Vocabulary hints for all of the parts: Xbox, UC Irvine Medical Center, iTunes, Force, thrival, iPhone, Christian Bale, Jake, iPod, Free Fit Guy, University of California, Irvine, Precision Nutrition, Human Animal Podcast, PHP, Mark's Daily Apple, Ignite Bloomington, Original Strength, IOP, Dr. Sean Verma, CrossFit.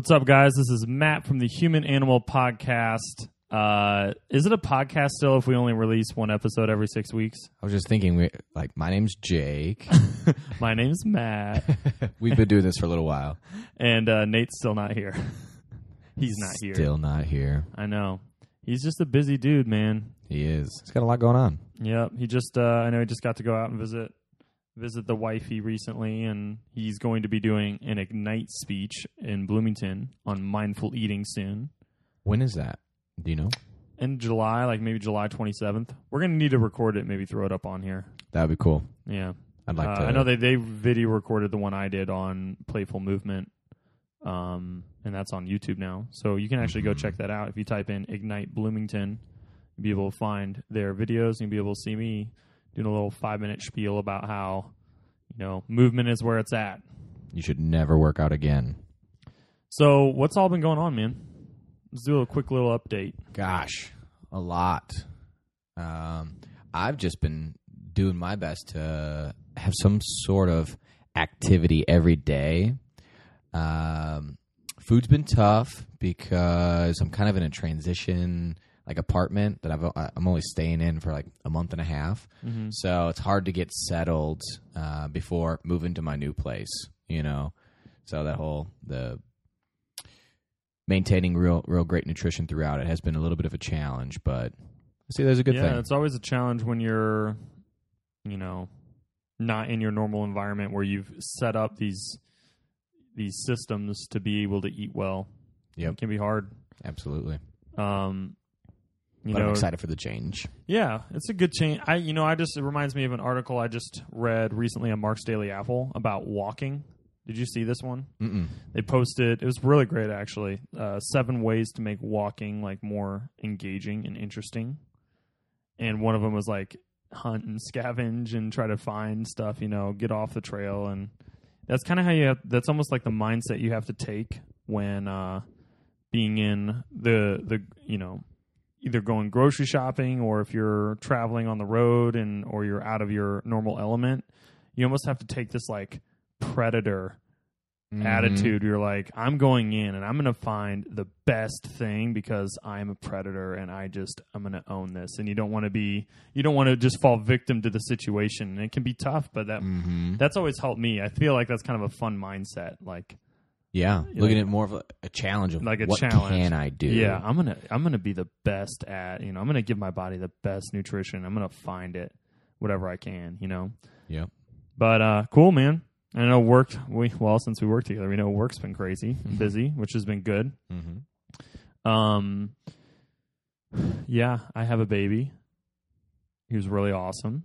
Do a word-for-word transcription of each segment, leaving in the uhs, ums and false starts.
What's up, guys? This is Matt from the Human Animal Podcast. Uh, is it a podcast still if we only release one episode every six weeks? I was just thinking, we, like, my name's Jake. My name's Matt. We've been doing this for a little while. And uh, Nate's still not here. He's not here. Still not here. I know. He's just a busy dude, man. He is. He's got a lot going on. Yep. He just, uh, I know he just got to go out and visit. visit the wifey recently, and he's going to be doing an Ignite speech in Bloomington on mindful eating soon. When is that? Do you know? In July, like maybe July twenty-seventh. We're going to need to record it, maybe throw it up on here. That would be cool. Yeah. I'd like uh, to. I know they, they video recorded the one I did on Playful Movement, um, and that's on YouTube now. So you can actually mm-hmm. go check that out. If you type in Ignite Bloomington, you'll be able to find their videos, and you'll be able to see me doing a little five-minute spiel about how, you know, movement is where it's at. You should never work out again. So what's all been going on, man? Let's do a quick little update. Gosh, a lot. Um, I've just been doing my best to have some sort of activity every day. Um, food's been tough because I'm kind of in a transition like apartment that I've, I'm only staying in for like a month and a half. Mm-hmm. So it's hard to get settled uh, before moving to my new place, you know? So that whole, the maintaining real, real great nutrition throughout it has been a little bit of a challenge, but see, there's a good yeah, thing. Yeah, it's always a challenge when you're, you know, not in your normal environment where you've set up these, these systems to be able to eat well. Yep. It can be hard. Absolutely. Um, You but know, I'm excited for the change. Yeah, it's a good change. I, you know, I just it reminds me of an article I just read recently on Mark's Daily Apple about walking. Did you see this one? Mm-mm. They posted. It was really great, actually. Uh, seven ways to make walking like more engaging and interesting. And one of them was like hunt and scavenge and try to find stuff. You know, get off the trail, and that's kind of how you have. That's almost like the mindset you have to take when uh, being in the the you know. either going grocery shopping, or if you're traveling on the road and or you're out of your normal element, you almost have to take this like predator mm-hmm. attitude. You're like, I'm going in and I'm going to find the best thing because I'm a predator and I just, I'm going to own this. And you don't want to be, you don't want to just fall victim to the situation. And it can be tough, but that mm-hmm. that's always helped me. I feel like that's kind of a fun mindset. Like, yeah, looking at more of a, a challenge of like a what challenge. Can I do? Yeah, I'm gonna I'm gonna be the best at, you know, I'm gonna give my body the best nutrition. I'm gonna find it, whatever I can, you know. Yeah. But uh, cool, man. I know work. We well since we work together, we know work's been crazy, mm-hmm. busy, which has been good. Mm-hmm. Um. Yeah, I have a baby. He was really awesome.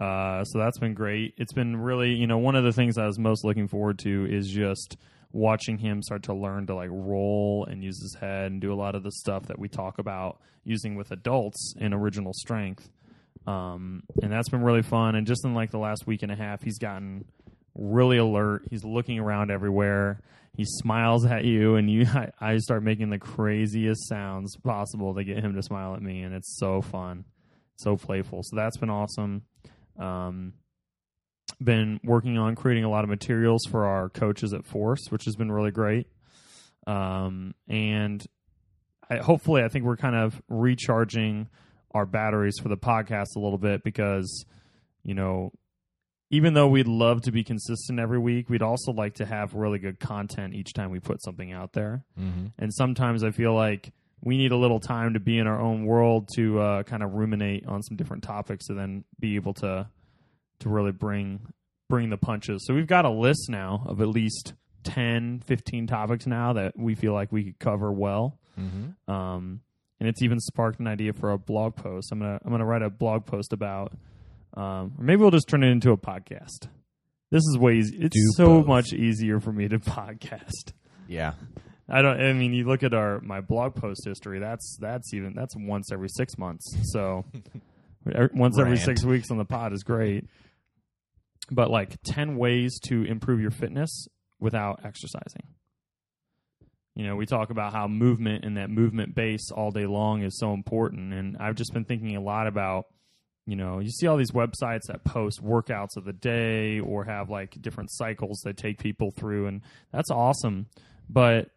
Uh, so that's been great. It's been really, you know, one of the things I was most looking forward to is just watching him start to learn to like roll and use his head and do a lot of the stuff that we talk about using with adults in Original Strength. Um, and that's been really fun. And just in like the last week and a half, he's gotten really alert. He's looking around everywhere. He smiles at you and you, I, I start making the craziest sounds possible to get him to smile at me. And it's so fun, so playful. So that's been awesome. Um, been working on creating a lot of materials for our coaches at Force, which has been really great. Um, and I, hopefully I think we're kind of recharging our batteries for the podcast a little bit because, you know, even though we'd love to be consistent every week, we'd also like to have really good content each time we put something out there. Mm-hmm. And sometimes I feel like we need a little time to be in our own world to uh, kind of ruminate on some different topics and then be able to to really bring bring the punches. So we've got a list now of at least ten, fifteen topics now that we feel like we could cover well. Mm-hmm. Um, and it's even sparked an idea for a blog post. I'm going to I'm gonna write a blog post about, um, or maybe we'll just turn it into a podcast. This is way easy. It's Do so both. much easier for me to podcast. Yeah. I don't, I mean, you look at our, my blog post history, that's, that's even, that's once every six months. So once Rant. every six weeks on the pod is great. But like ten ways to improve your fitness without exercising. You know, we talk about how movement and that movement base all day long is so important. And I've just been thinking a lot about, you know, you see all these websites that post workouts of the day or have like different cycles that take people through. And that's awesome. But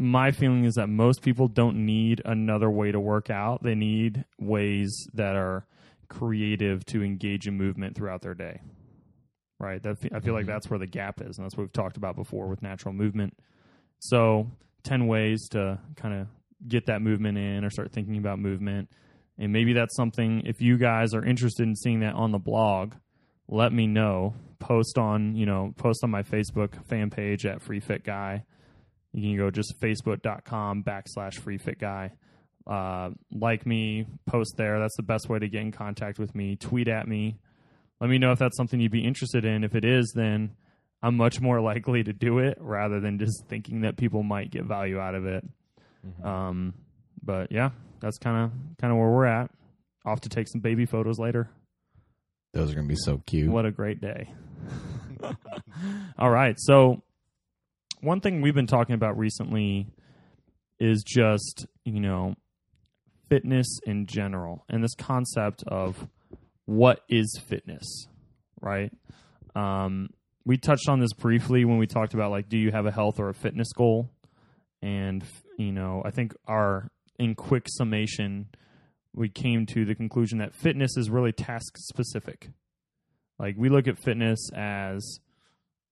my feeling is that most people don't need another way to work out. They need ways that are creative to engage in movement throughout their day, right? That, I feel like that's where the gap is, and that's what we've talked about before with natural movement. So ten ways to kind of get that movement in or start thinking about movement. And maybe that's something, if you guys are interested in seeing that on the blog, let me know. Post on, you know, post on my Facebook fan page at Free Fit Guy. You can go just facebook.com backslash Free Fit Guy. Uh, like me, post there. That's the best way to get in contact with me. Tweet at me. Let me know if that's something you'd be interested in. If it is, then I'm much more likely to do it rather than just thinking that people might get value out of it. Mm-hmm. Um, but yeah, that's kind of kind of where we're at. Off to take some baby photos later. Those are going to be so cute. What a great day. All right. So one thing we've been talking about recently is just, you know, fitness in general and this concept of what is fitness, right? Um, we touched on this briefly when we talked about, like, do you have a health or a fitness goal? And, you know, I think our, in quick summation, we came to the conclusion that fitness is really task specific. Like, we look at fitness as,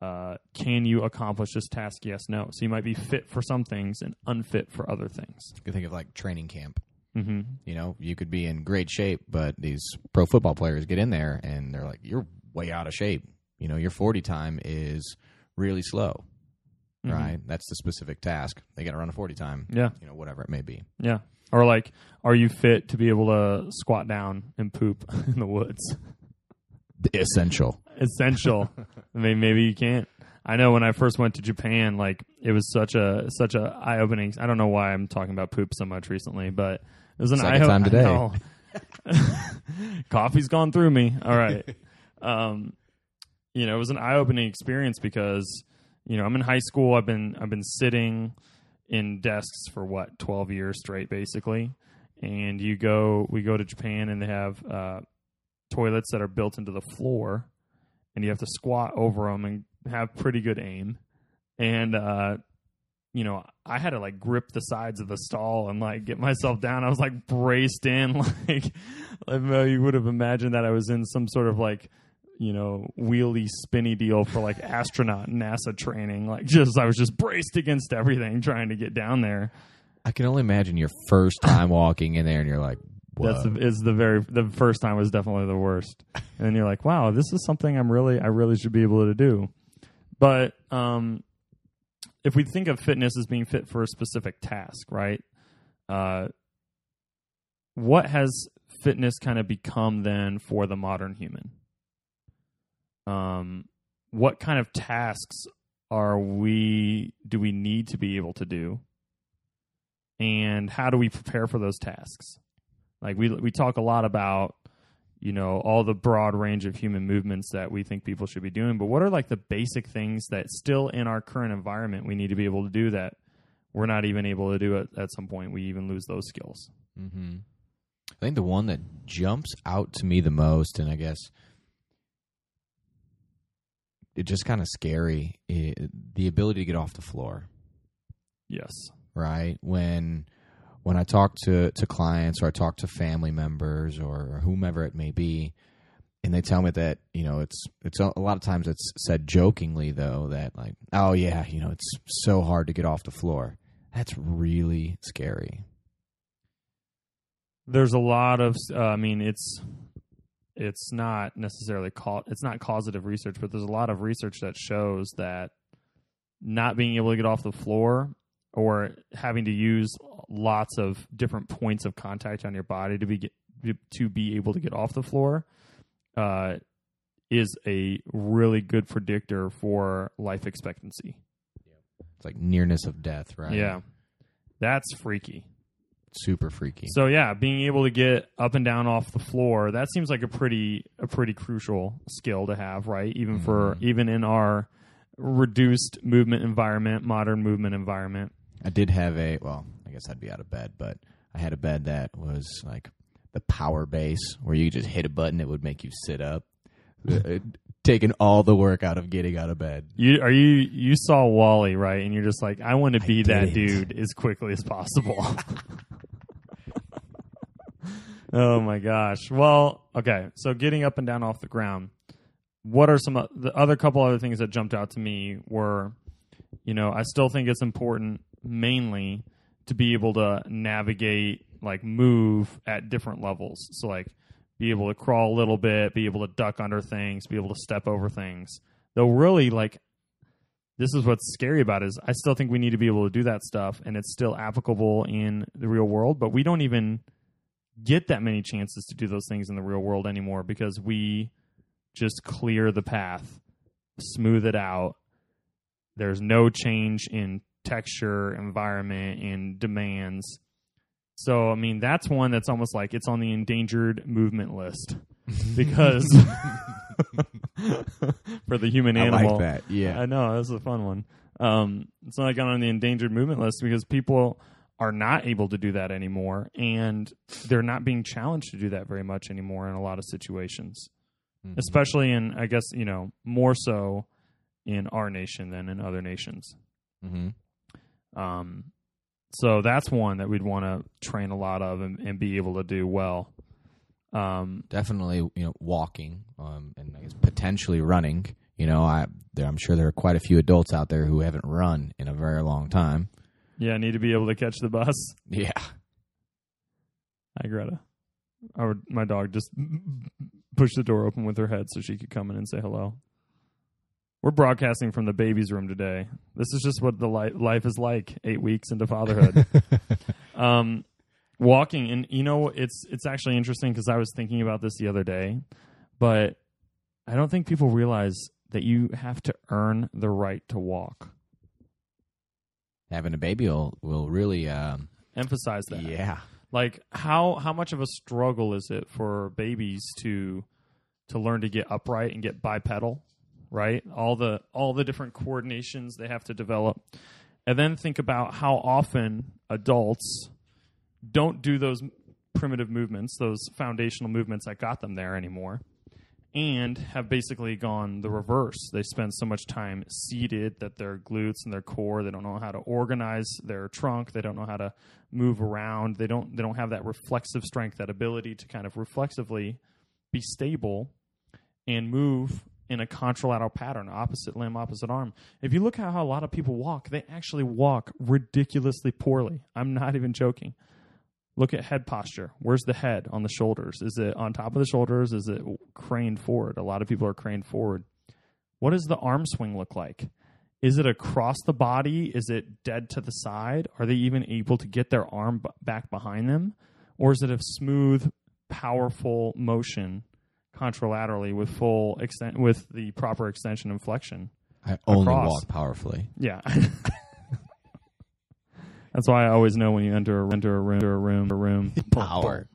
uh, can you accomplish this task? Yes, no. So you might be fit for some things and unfit for other things. You can think of like training camp. Mm-hmm. You know, you could be in great shape, but these pro football players get in there and they're like, you're way out of shape. You know, your forty time is really slow. Right. That's the specific task. They got to run a forty time. Yeah. You know, whatever it may be. Yeah. Or like, are you fit to be able to squat down and poop in the woods? Essential. Essential. I mean, maybe you can't. I know when I first went to Japan, like, it was such a such a eye opening. I don't know why I'm talking about poop so much recently, but it was an eye opening. Second time today. Coffee's gone through me. All right. Um, you know, it was an eye opening experience because, you know, I'm in high school. I've been I've been sitting in desks for what twelve years straight, basically. And you go, we go to Japan, and they have uh, toilets that are built into the floor, and you have to squat over them and have pretty good aim. And uh, you know, I had to like grip the sides of the stall and like get myself down. I was like braced in, like I don't know, you would have imagined that I was in some sort of like, you know, wheelie spinny deal for like astronaut NASA training. Like, just, I was just braced against everything trying to get down there. I can only imagine your first time walking in there and you're like, whoa. That's the, is the very, the first time was definitely the worst. And then you're like, wow, this is something I'm really, I really should be able to do. But, um, if we think of fitness as being fit for a specific task, right? Uh, what has fitness kind of become then for the modern human? Um, what kind of tasks are we, do we need to be able to do? And how do we prepare for those tasks? Like, we, we talk a lot about, you know, all the broad range of human movements that we think people should be doing, but what are like the basic things that still in our current environment, we need to be able to do that we're not even able to do at, at some point, we even lose those skills. Mm-hmm. I think the one that jumps out to me the most, and I guess it's just kind of scary, it, the ability to get off the floor. Yes. Right? When when I talk to, to clients or I talk to family members or whomever it may be, and they tell me that, you know, it's it's a lot of times it's said jokingly, though, that like, oh, yeah, you know, it's so hard to get off the floor. That's really scary. There's a lot of, uh, I mean, it's... It's not necessarily called, it's not causative research, but there's a lot of research that shows that not being able to get off the floor or having to use lots of different points of contact on your body to be get, to be able to get off the floor uh, is a really good predictor for life expectancy. Yeah. It's like nearness of death, right? Yeah, that's freaky. Super freaky. So yeah, being able to get up and down off the floor, that seems like a pretty a pretty crucial skill to have, right? Even mm-hmm. for even in our reduced movement environment, modern movement environment. I did have a well, I guess I'd be out of bed, but I had a bed that was like the power base where you just hit a button, it would make you sit up. taken all the work out of getting out of bed. You are you you saw Wall-E, right? And you're just like, I want to be that dude as quickly as possible. Oh my gosh. Well, okay. So getting up and down off the ground. What are some of the other couple other things that jumped out to me were, you know, I still think it's important mainly to be able to navigate, like move at different levels. So like be able to crawl a little bit, be able to duck under things, be able to step over things. Though really, like, this is what's scary about it, is I still think we need to be able to do that stuff, and it's still applicable in the real world, but we don't even get that many chances to do those things in the real world anymore because we just clear the path, smooth it out. There's no change in texture, environment, and demands. So, I mean, that's one that's almost like it's on the endangered movement list because for the human animal. I like that, yeah. I know, that's a fun one. Um, it's not like on the endangered movement list because people are not able to do that anymore, and they're not being challenged to do that very much anymore in a lot of situations, mm-hmm. especially in, I guess, you know, more so in our nation than in other nations. Mm-hmm. Um. So that's one that we'd want to train a lot of and, and be able to do well. Um, Definitely, you know, walking um, and I guess potentially running. You know, I there, I'm sure there are quite a few adults out there who haven't run in a very long time. Yeah, I need to be able to catch the bus. Yeah. Hi, Greta. Our, my dog just pushed the door open with her head so she could come in and say hello. We're broadcasting from the baby's room today. This is just what the li- life is like eight weeks into fatherhood. um, walking, and you know, it's it's actually interesting because I was thinking about this the other day, but I don't think people realize that you have to earn the right to walk. Having a baby will, will really... Um, emphasize that. Yeah. Like, how how much of a struggle is it for babies to to learn to get upright and get bipedal? Right? All the all the different coordinations they have to develop. And then think about how often adults don't do those primitive movements, those foundational movements that got them there anymore, and have basically gone the reverse. They spend so much time seated that their glutes and their core, they don't know how to organize their trunk, they don't know how to move around, they don't they don't have that reflexive strength, that ability to kind of reflexively be stable and move in a contralateral pattern, opposite limb, opposite arm. If you look at how a lot of people walk, they actually walk ridiculously poorly. I'm not even joking. Look at head posture. Where's the head on the shoulders? Is it on top of the shoulders? Is it craned forward? A lot of people are craned forward. What does the arm swing look like? Is it across the body? Is it dead to the side? Are they even able to get their arm b- back behind them? Or is it a smooth, powerful motion contralaterally with full extent, with the proper extension and flexion? I only across. Walk powerfully. Yeah. That's why I always know when you enter a, enter a room, enter a room, a room. Power.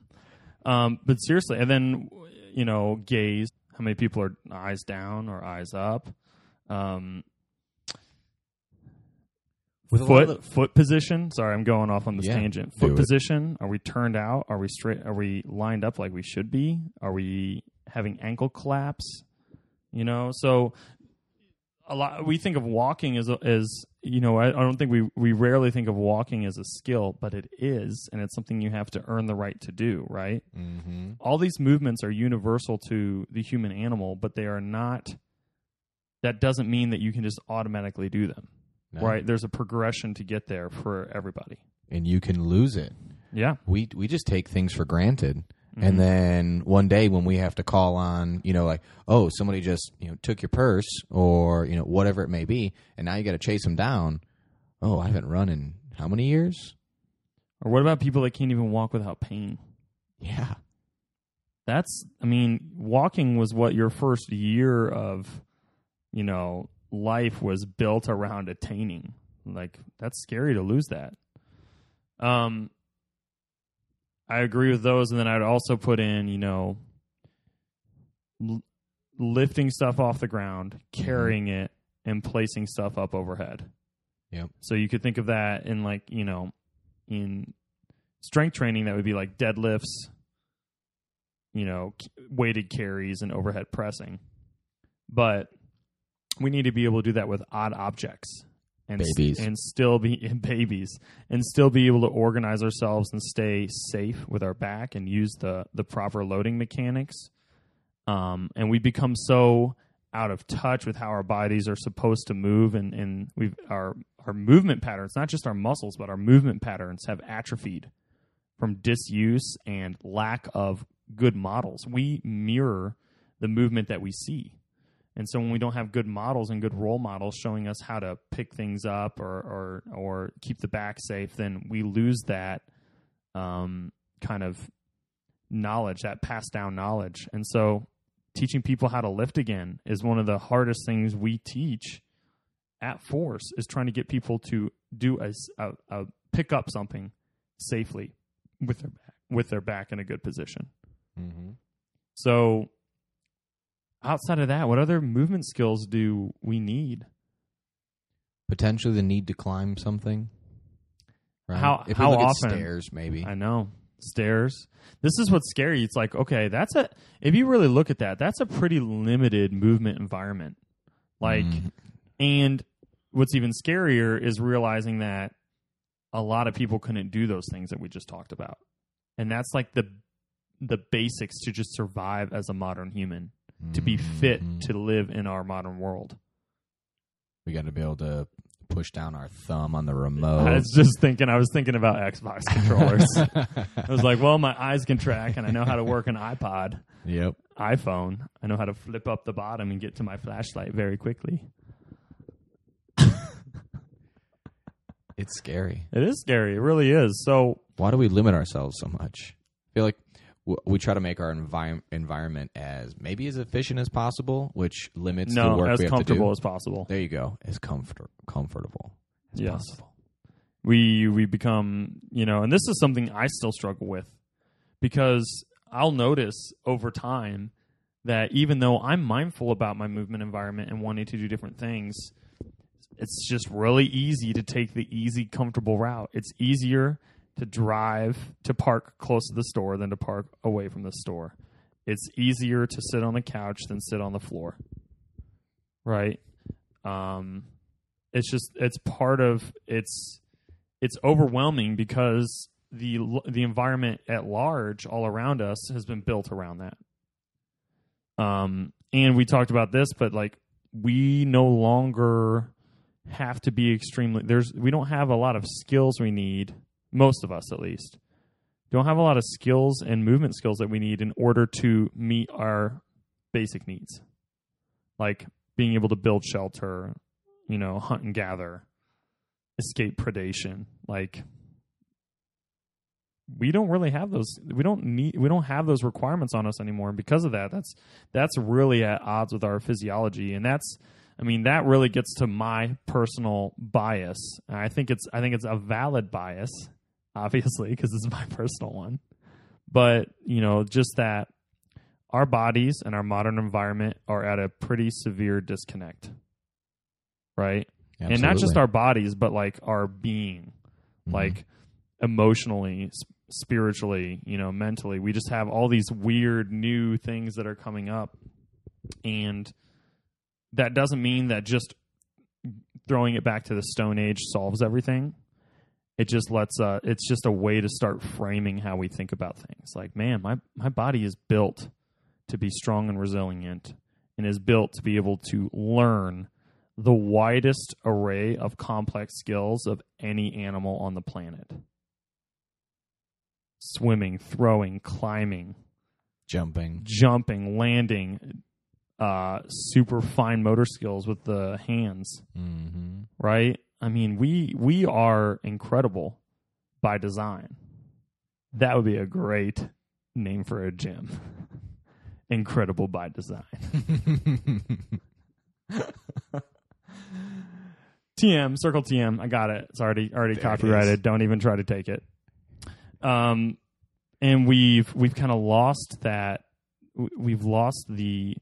Um, but seriously, and then, you know, gaze. How many people are eyes down or eyes up? Um, With foot the- foot position. Sorry, I'm going off on this yeah, tangent. Foot position. Are we turned out? Are we straight? Are we lined up like we should be? Are we having ankle collapse? You know, so a lot. We think of walking as as you know. I, I don't think we we rarely think of walking as a skill, but it is, and it's something you have to earn the right to do. Right. Mm-hmm. All these movements are universal to the human animal, but they are not. That doesn't mean that you can just automatically do them. No. Right, there's a progression to get there for everybody. And you can lose it. Yeah. We we just take things for granted. Mm-hmm. And then one day when we have to call on, you know, like, oh, somebody just, you know, took your purse or, you know, whatever it may be, and now you got to chase them down. Oh, I haven't run in how many years? Or what about people that can't even walk without pain? Yeah. That's, I mean, walking was what your first year of, you know, life was built around attaining. Like, that's scary to lose that. Um, I agree with those. And then I'd also put in, you know, l- lifting stuff off the ground, carrying mm-hmm. it, and placing stuff up overhead. Yep. So you could think of that in, like, you know, in strength training, that would be like deadlifts, you know, c- weighted carries, and overhead pressing. But we need to be able to do that with odd objects and babies, st- and still be and babies and still be able to organize ourselves and stay safe with our back and use the the proper loading mechanics. Um, and we become so out of touch with how our bodies are supposed to move, and and we've our our movement patterns, not just our muscles, but our movement patterns have atrophied from disuse and lack of good models. We mirror the movement that we see. And so when we don't have good models and good role models showing us how to pick things up or or, or keep the back safe, then we lose that um, kind of knowledge, that passed down knowledge. And so teaching people how to lift again is one of the hardest things we teach at Force, is trying to get people to do a, a, a pick up something safely with their back, with their back in a good position. Mm-hmm. So outside of that, what other movement skills do we need? Potentially the need to climb something. Right? How if we how look often? At stairs, maybe. I know. Stairs. This is what's scary. It's like, okay, that's a, if you really look at that, that's a pretty limited movement environment. Like, mm. and what's even scarier is realizing that a lot of people couldn't do those things that we just talked about. And that's like the, the basics to just survive as a modern human, to be fit mm-hmm. to live in our modern world. We got to be able to push down our thumb on the remote. I was just thinking, I was thinking about Xbox controllers. I was like, well, my eyes can track and I know how to work an iPod. Yep. iPhone. I know how to flip up the bottom and get to my flashlight very quickly. It's scary. It is scary. It really is. So why do we limit ourselves so much? I feel like we try to make our envi- environment as maybe as efficient as possible, which limits no, the work we have to do. No, as comfortable as possible. There you go. As comfort- comfortable as yes. possible. We we become, you know, and this is something I still struggle with, because I'll notice over time that even though I'm mindful about my movement environment and wanting to do different things, it's just really easy to take the easy, comfortable route. It's easier to drive to park close to the store than to park away from the store. It's easier to sit on the couch than sit on the floor. Right? Um, it's just, it's part of, it's, it's overwhelming because the, the environment at large all around us has been built around that. Um, and we talked about this, but like we no longer have to be extremely, there's, we don't have a lot of skills we need. Most of us, at least, don't have a lot of skills and movement skills that we need in order to meet our basic needs, like being able to build shelter, you know, hunt and gather, escape predation. Like, we don't really have those. We don't need. We don't have those requirements on us anymore. And because of that, that's that's really at odds with our physiology, and that's. I mean, that really gets to my personal bias. I think it's. I think it's a valid bias. Obviously, because this is my personal one. But, you know, just that our bodies and our modern environment are at a pretty severe disconnect, right? Absolutely. And not just our bodies, but like our being, mm-hmm. like emotionally, spiritually, you know, mentally. We just have all these weird new things that are coming up. And that doesn't mean that just throwing it back to the Stone Age solves everything. It just lets, uh, it's just a way to start framing how we think about things. Like, man, my, my body is built to be strong and resilient, and is built to be able to learn the widest array of complex skills of any animal on the planet. Swimming, throwing, climbing, jumping, jumping, landing, uh, super fine motor skills with the hands. Mm-hmm. Right? I mean, we we are incredible by design. That would be a great name for a gym. Incredible by design. T M, circle T M. I got it. It's already already there copyrighted. Don't even try to take it. Um, and we've we've kind of lost that. We've lost the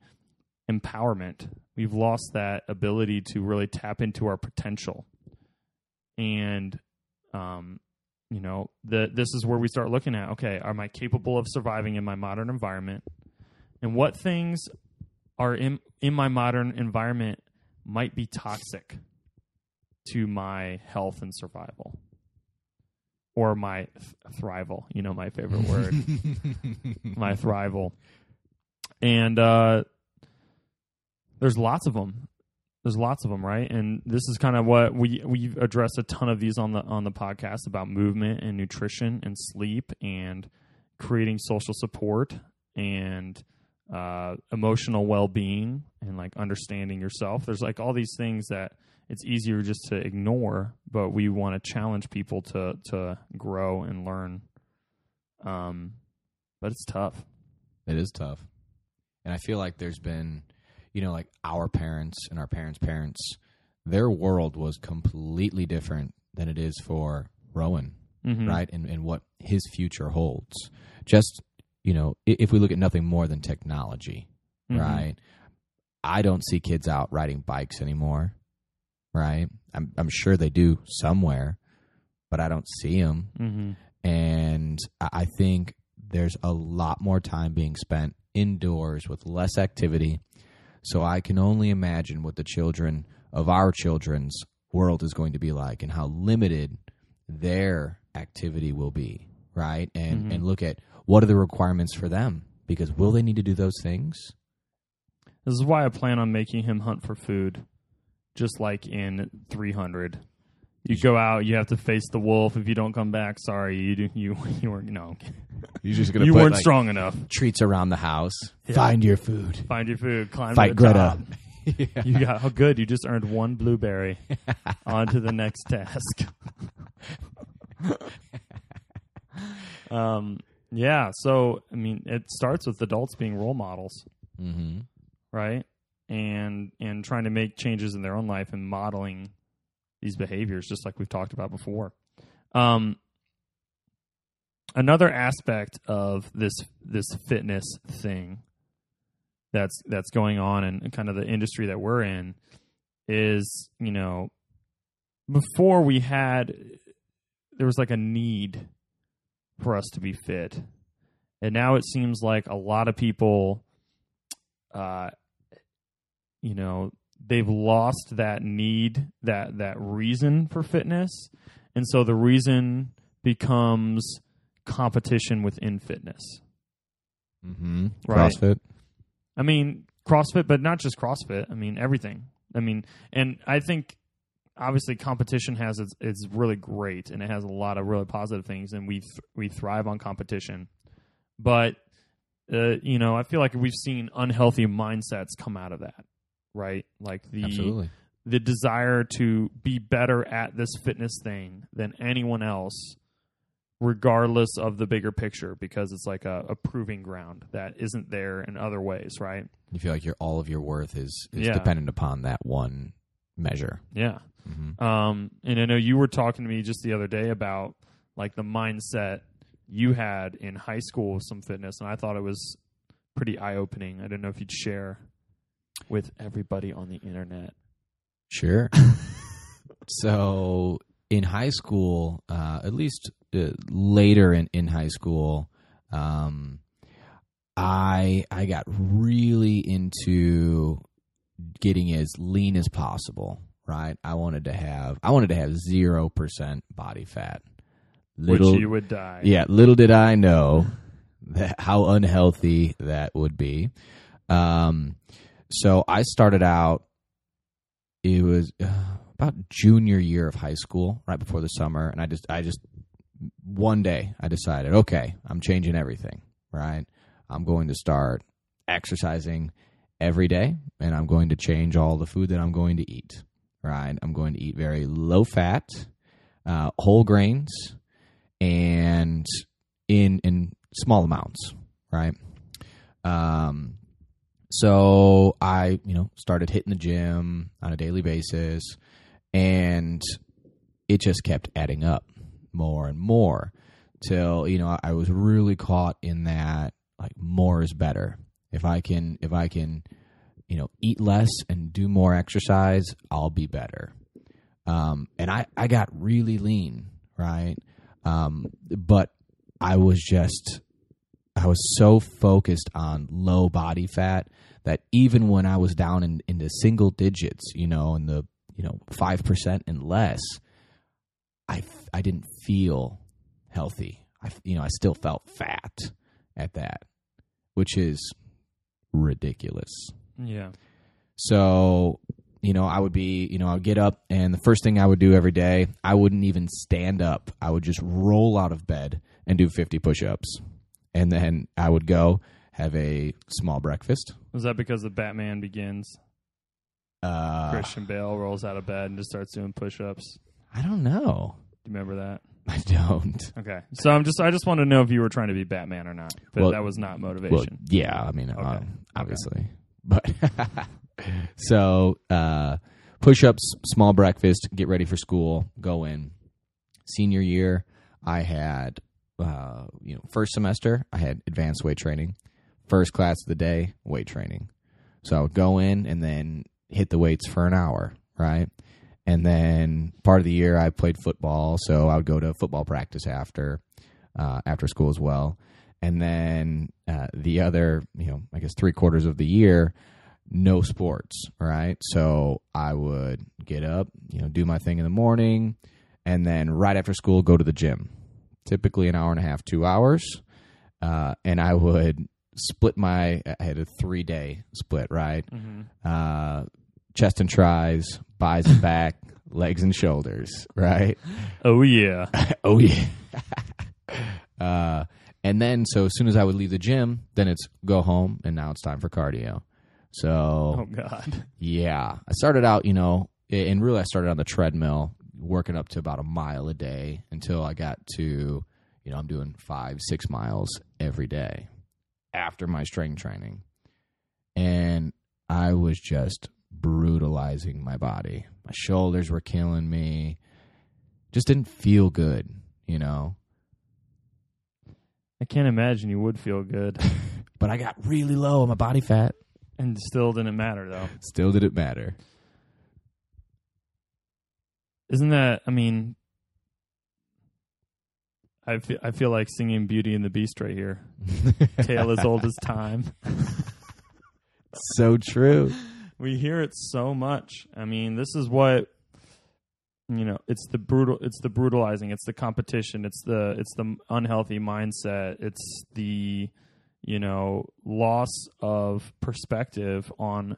empowerment. We've lost that ability to really tap into our potential. And, um, you know, the, this is where we start looking at, okay, am I capable of surviving in my modern environment? And what things are in, in my modern environment might be toxic to my health and survival or my th- thrival, you know, my favorite word, my thrival. And, uh, there's lots of them. There's lots of them, right? And this is kind of what we we've addressed a ton of these on the on the podcast about movement and nutrition and sleep and creating social support and uh, emotional well-being and like understanding yourself. There's like all these things that it's easier just to ignore, but we want to challenge people to to grow and learn. Um, but it's tough. It is tough, and I feel like there's been. You know, like our parents and our parents' parents, their world was completely different than it is for Rowan, mm-hmm. right? And, and what his future holds. Just, you know, if we look at nothing more than technology, mm-hmm. right? I don't see kids out riding bikes anymore, right? I'm, I'm sure they do somewhere, but I don't see them. Mm-hmm. And I think there's a lot more time being spent indoors with less activity. So I can only imagine what the children of our children's world is going to be like and how limited their activity will be, right? And mm-hmm. and look at what are the requirements for them because will they need to do those things? This is why I plan on making him hunt for food, just like in three hundred. You go out, you have to face the wolf. If you don't come back, sorry, you do, you you weren't no. You're just gonna you put, weren't like, strong enough. Treats around the house. Yeah. Find your food. Find your food. Climb Fight to the Greta. Top. Yeah. You got oh good. You just earned one blueberry. On to the next task. um. Yeah. So I mean, it starts with adults being role models, mm-hmm. right? And and trying to make changes in their own life and modeling. These behaviors, just like we've talked about before. Um, another aspect of this this fitness thing that's that's going on in kind of the industry that we're in is, you know, before we had, there was like a need for us to be fit. And now it seems like a lot of people, uh, you know, they've lost that need, that that reason for fitness. And so the reason becomes competition within fitness. Mm-hmm. Right? CrossFit. I mean, CrossFit, but not just CrossFit. I mean, everything. I mean, and I think, obviously, competition has its, it's really great, and it has a lot of really positive things, and we th- we thrive on competition. But, uh, you know, I feel like we've seen unhealthy mindsets come out of that. Right? Like the Absolutely. the desire to be better at this fitness thing than anyone else, regardless of the bigger picture, because it's like a, a proving ground that isn't there in other ways, right? You feel like your all of your worth is, is yeah. dependent upon that one measure. Yeah. Mm-hmm. Um, and I know you were talking to me just the other day about like the mindset you had in high school with some fitness, and I thought it was pretty eye-opening. I don't know if you'd share... With everybody on the internet. Sure. So in high school, uh, at least uh, later in, in high school, um, I I got really into getting as lean as possible. Right? I wanted to have I wanted to have zero percent body fat. Little, which you would die. Yeah. Little did I know that how unhealthy that would be. Um. So I started out, it was about junior year of high school, right before the summer. And I just, I just, one day I decided, okay, I'm changing everything, right? I'm going to start exercising every day and I'm going to change all the food that I'm going to eat, right? I'm going to eat very low fat, uh, whole grains and in, in small amounts, right? Um, So I, you know, started hitting the gym on a daily basis, and it just kept adding up more and more till, you know, I was really caught in that, like, more is better. If I can, if I can, you know, eat less and do more exercise, I'll be better. Um, and I, I got really lean, right? Um, but I was just... I was so focused on low body fat that even when I was down in, in the single digits, you know, in the, you know, five percent and less, I, I didn't feel healthy. I, you know, I still felt fat at that, which is ridiculous. Yeah. So, you know, I would be, you know, I would get up and the first thing I would do every day, I wouldn't even stand up. I would just roll out of bed and do fifty push-ups. And then I would go have a small breakfast. Was that because of Batman Begins? Uh, Christian Bale rolls out of bed and just starts doing push-ups. I don't know. Do you remember that? I don't. Okay. So I'm just, I just wanted to know if you were trying to be Batman or not, but well, that was not motivation. Well, yeah. I mean, okay. um, obviously, okay. But so, uh, push-ups, small breakfast, get ready for school, go in. Senior year, I had, uh, you know, first semester I had advanced weight training, first class of the day, weight training. So I would go in and then hit the weights for an hour. Right. And then part of the year I played football, so I would go to football practice after uh, after school as well. And then uh, the other, you know, I guess three quarters of the year, no sports, right? So I would get up, you know, do my thing in the morning, and then right after school go to the gym, typically an hour and a half, two hours. Uh, and I would split my – I had a three-day split, right? Mm-hmm. Uh, chest and tries – buys and back, legs and shoulders, right? Oh, yeah. Oh, yeah. uh, and then, so as soon as I would leave the gym, then it's go home, and now it's time for cardio. So, oh, God. Yeah. I started out, you know, and really I started on the treadmill, working up to about a mile a day until I got to, you know, I'm doing five, six miles every day after my strength training. And I was just brutalizing my body. My shoulders were killing me. Just didn't feel good, you know. I can't imagine you would feel good. But I got really low on my body fat. And still didn't matter, though. Still didn't matter. Isn't that, I mean, I feel, I feel like singing Beauty and the Beast right here. Tale as old as time. So true. We hear it so much. I mean, this is what, you know, it's the brutal, it's the brutalizing, it's the competition, it's the, it's the unhealthy mindset. It's the, you know, loss of perspective on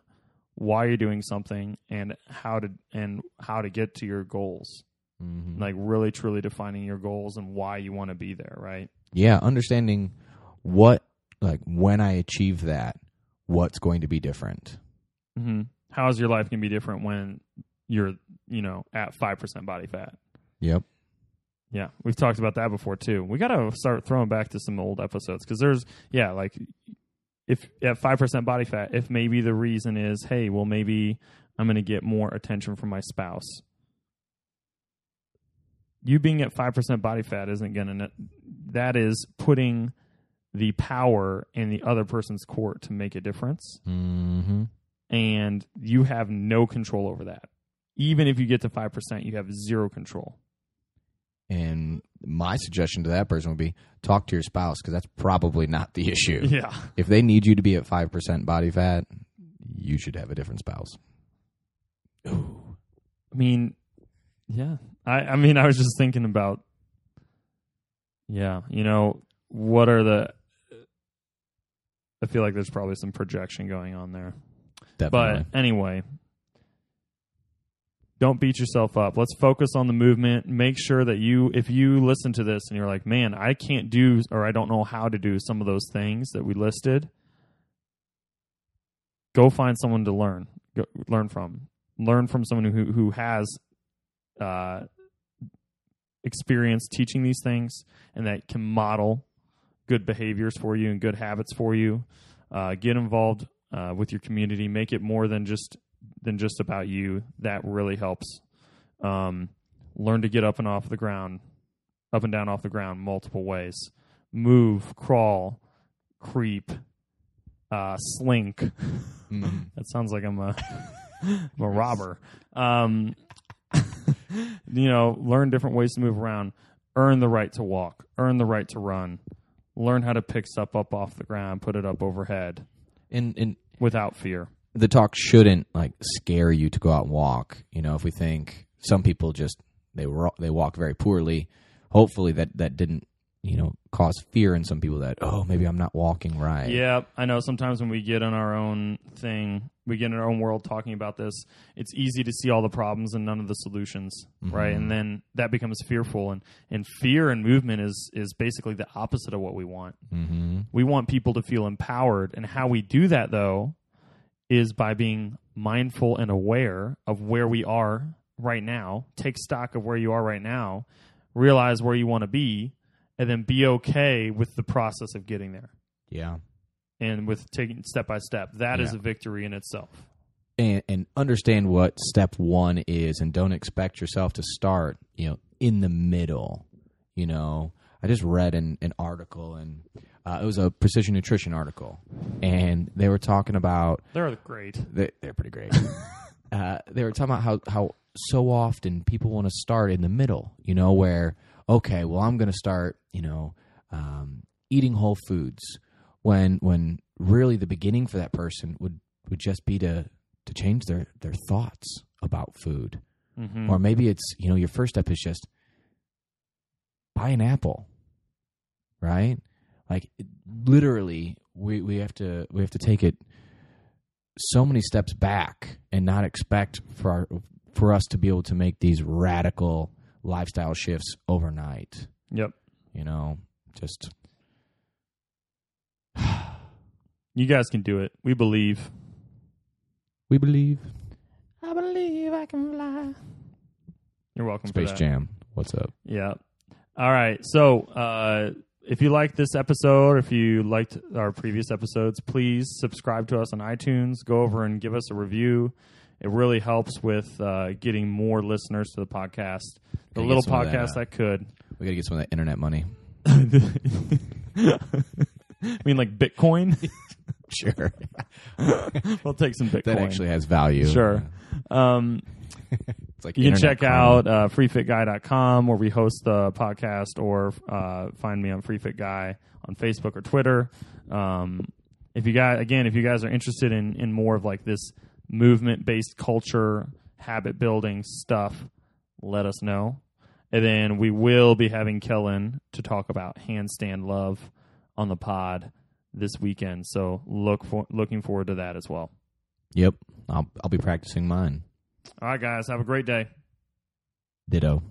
why you're doing something and how to, and how to get to your goals. Mm-hmm. Like really, truly defining your goals and why you want to be there. Right. Yeah. Understanding what, like when I achieve that, what's going to be different. Mm-hmm. How is your life going to be different when you're, you know, at five percent body fat? Yep. Yeah. We've talked about that before too. We got to start throwing back to some old episodes because there's, yeah, like if at five percent body fat, if maybe the reason is, hey, well, maybe I'm going to get more attention from my spouse. You being at five percent body fat isn't going to, that is putting the power in the other person's court to make a difference. Mm-hmm. And you have no control over that. Even if you get to five percent, you have zero control. And my suggestion to that person would be talk to your spouse because that's probably not the issue. Yeah. If they need you to be at five percent body fat, you should have a different spouse. Ooh. I mean, yeah. I, I mean, I was just thinking about, yeah, you know, what are the, I feel like there's probably some projection going on there. Definitely. But anyway, don't beat yourself up. Let's focus on the movement. Make sure that you, if you listen to this and you're like, man, I can't do, or I don't know how to do some of those things that we listed, go find someone to learn, go, learn from, learn from someone who, who has uh, experience teaching these things and that can model good behaviors for you and good habits for you. Uh, get involved Uh, with your community, make it more than just than just about you. That really helps. Um, learn to get up and off the ground, up and down off the ground multiple ways. Move, crawl, creep, uh, slink. Mm. That sounds like I'm a, I'm a robber. Um, you know, learn different ways to move around. Earn the right to walk. Earn the right to run. learn how to pick stuff up off the ground, put it up overhead, and and without fear. The talk shouldn't like scare you to go out and walk. You know, if we think some people just they were they walk very poorly. Hopefully that that didn't, you know, cause fear in some people that, oh, maybe I'm not walking right. Yeah, I know sometimes when we get in our own thing, we get in our own world talking about this, it's easy to see all the problems and none of the solutions, mm-hmm. right? And then that becomes fearful. And, and fear and movement is is basically the opposite of what we want. Mm-hmm. We want people to feel empowered. And how we do that, though, is by being mindful and aware of where we are right now. Take stock of where you are right now. Realize where you want to be. And then be okay with the process of getting there. Yeah. And with taking step by step. That yeah. is a victory in itself. And, and understand what step one is, and don't expect yourself to start, you know, in the middle. You know, I just read an, an article, and uh, it was a Precision Nutrition article. And they were talking about... They're great. They, they're pretty great. uh, they were talking about how, how so often people want to start in the middle, you know, where... okay, well, I'm going to start, you know, um, eating whole foods when when really the beginning for that person would, would just be to to change their, their thoughts about food. Mm-hmm. Or maybe it's, you know, your first step is just buy an apple, right? Like literally we, we have to we have to take it so many steps back and not expect for our, for us to be able to make these radical lifestyle shifts overnight. Yep. You know, just... you guys can do it. We believe. We believe. I believe I can fly. You're welcome Space for that. Jam. What's up? Yeah. All right. So, uh, if you liked this episode, or if you liked our previous episodes, please subscribe to us on iTunes. Go over and give us a review. It really helps with uh, getting more listeners to the podcast. The little podcast that, uh, I could. We got to get some of that internet money. I mean, like Bitcoin? Sure. We'll take some Bitcoin. That actually has value. Sure. Um, it's like you can check coin. out uh, free fit guy dot com, where we host the podcast, or uh, find me on Free Fit Guy on Facebook or Twitter. Um, if you guys, again, if you guys are interested in, in more of like this movement-based culture, habit-building stuff, let us know. And then we will be having Kellen to talk about handstand love on the pod this weekend. So look for looking forward to that as well. Yep. I'll I'll be practicing mine. All right, guys. Have a great day. Ditto.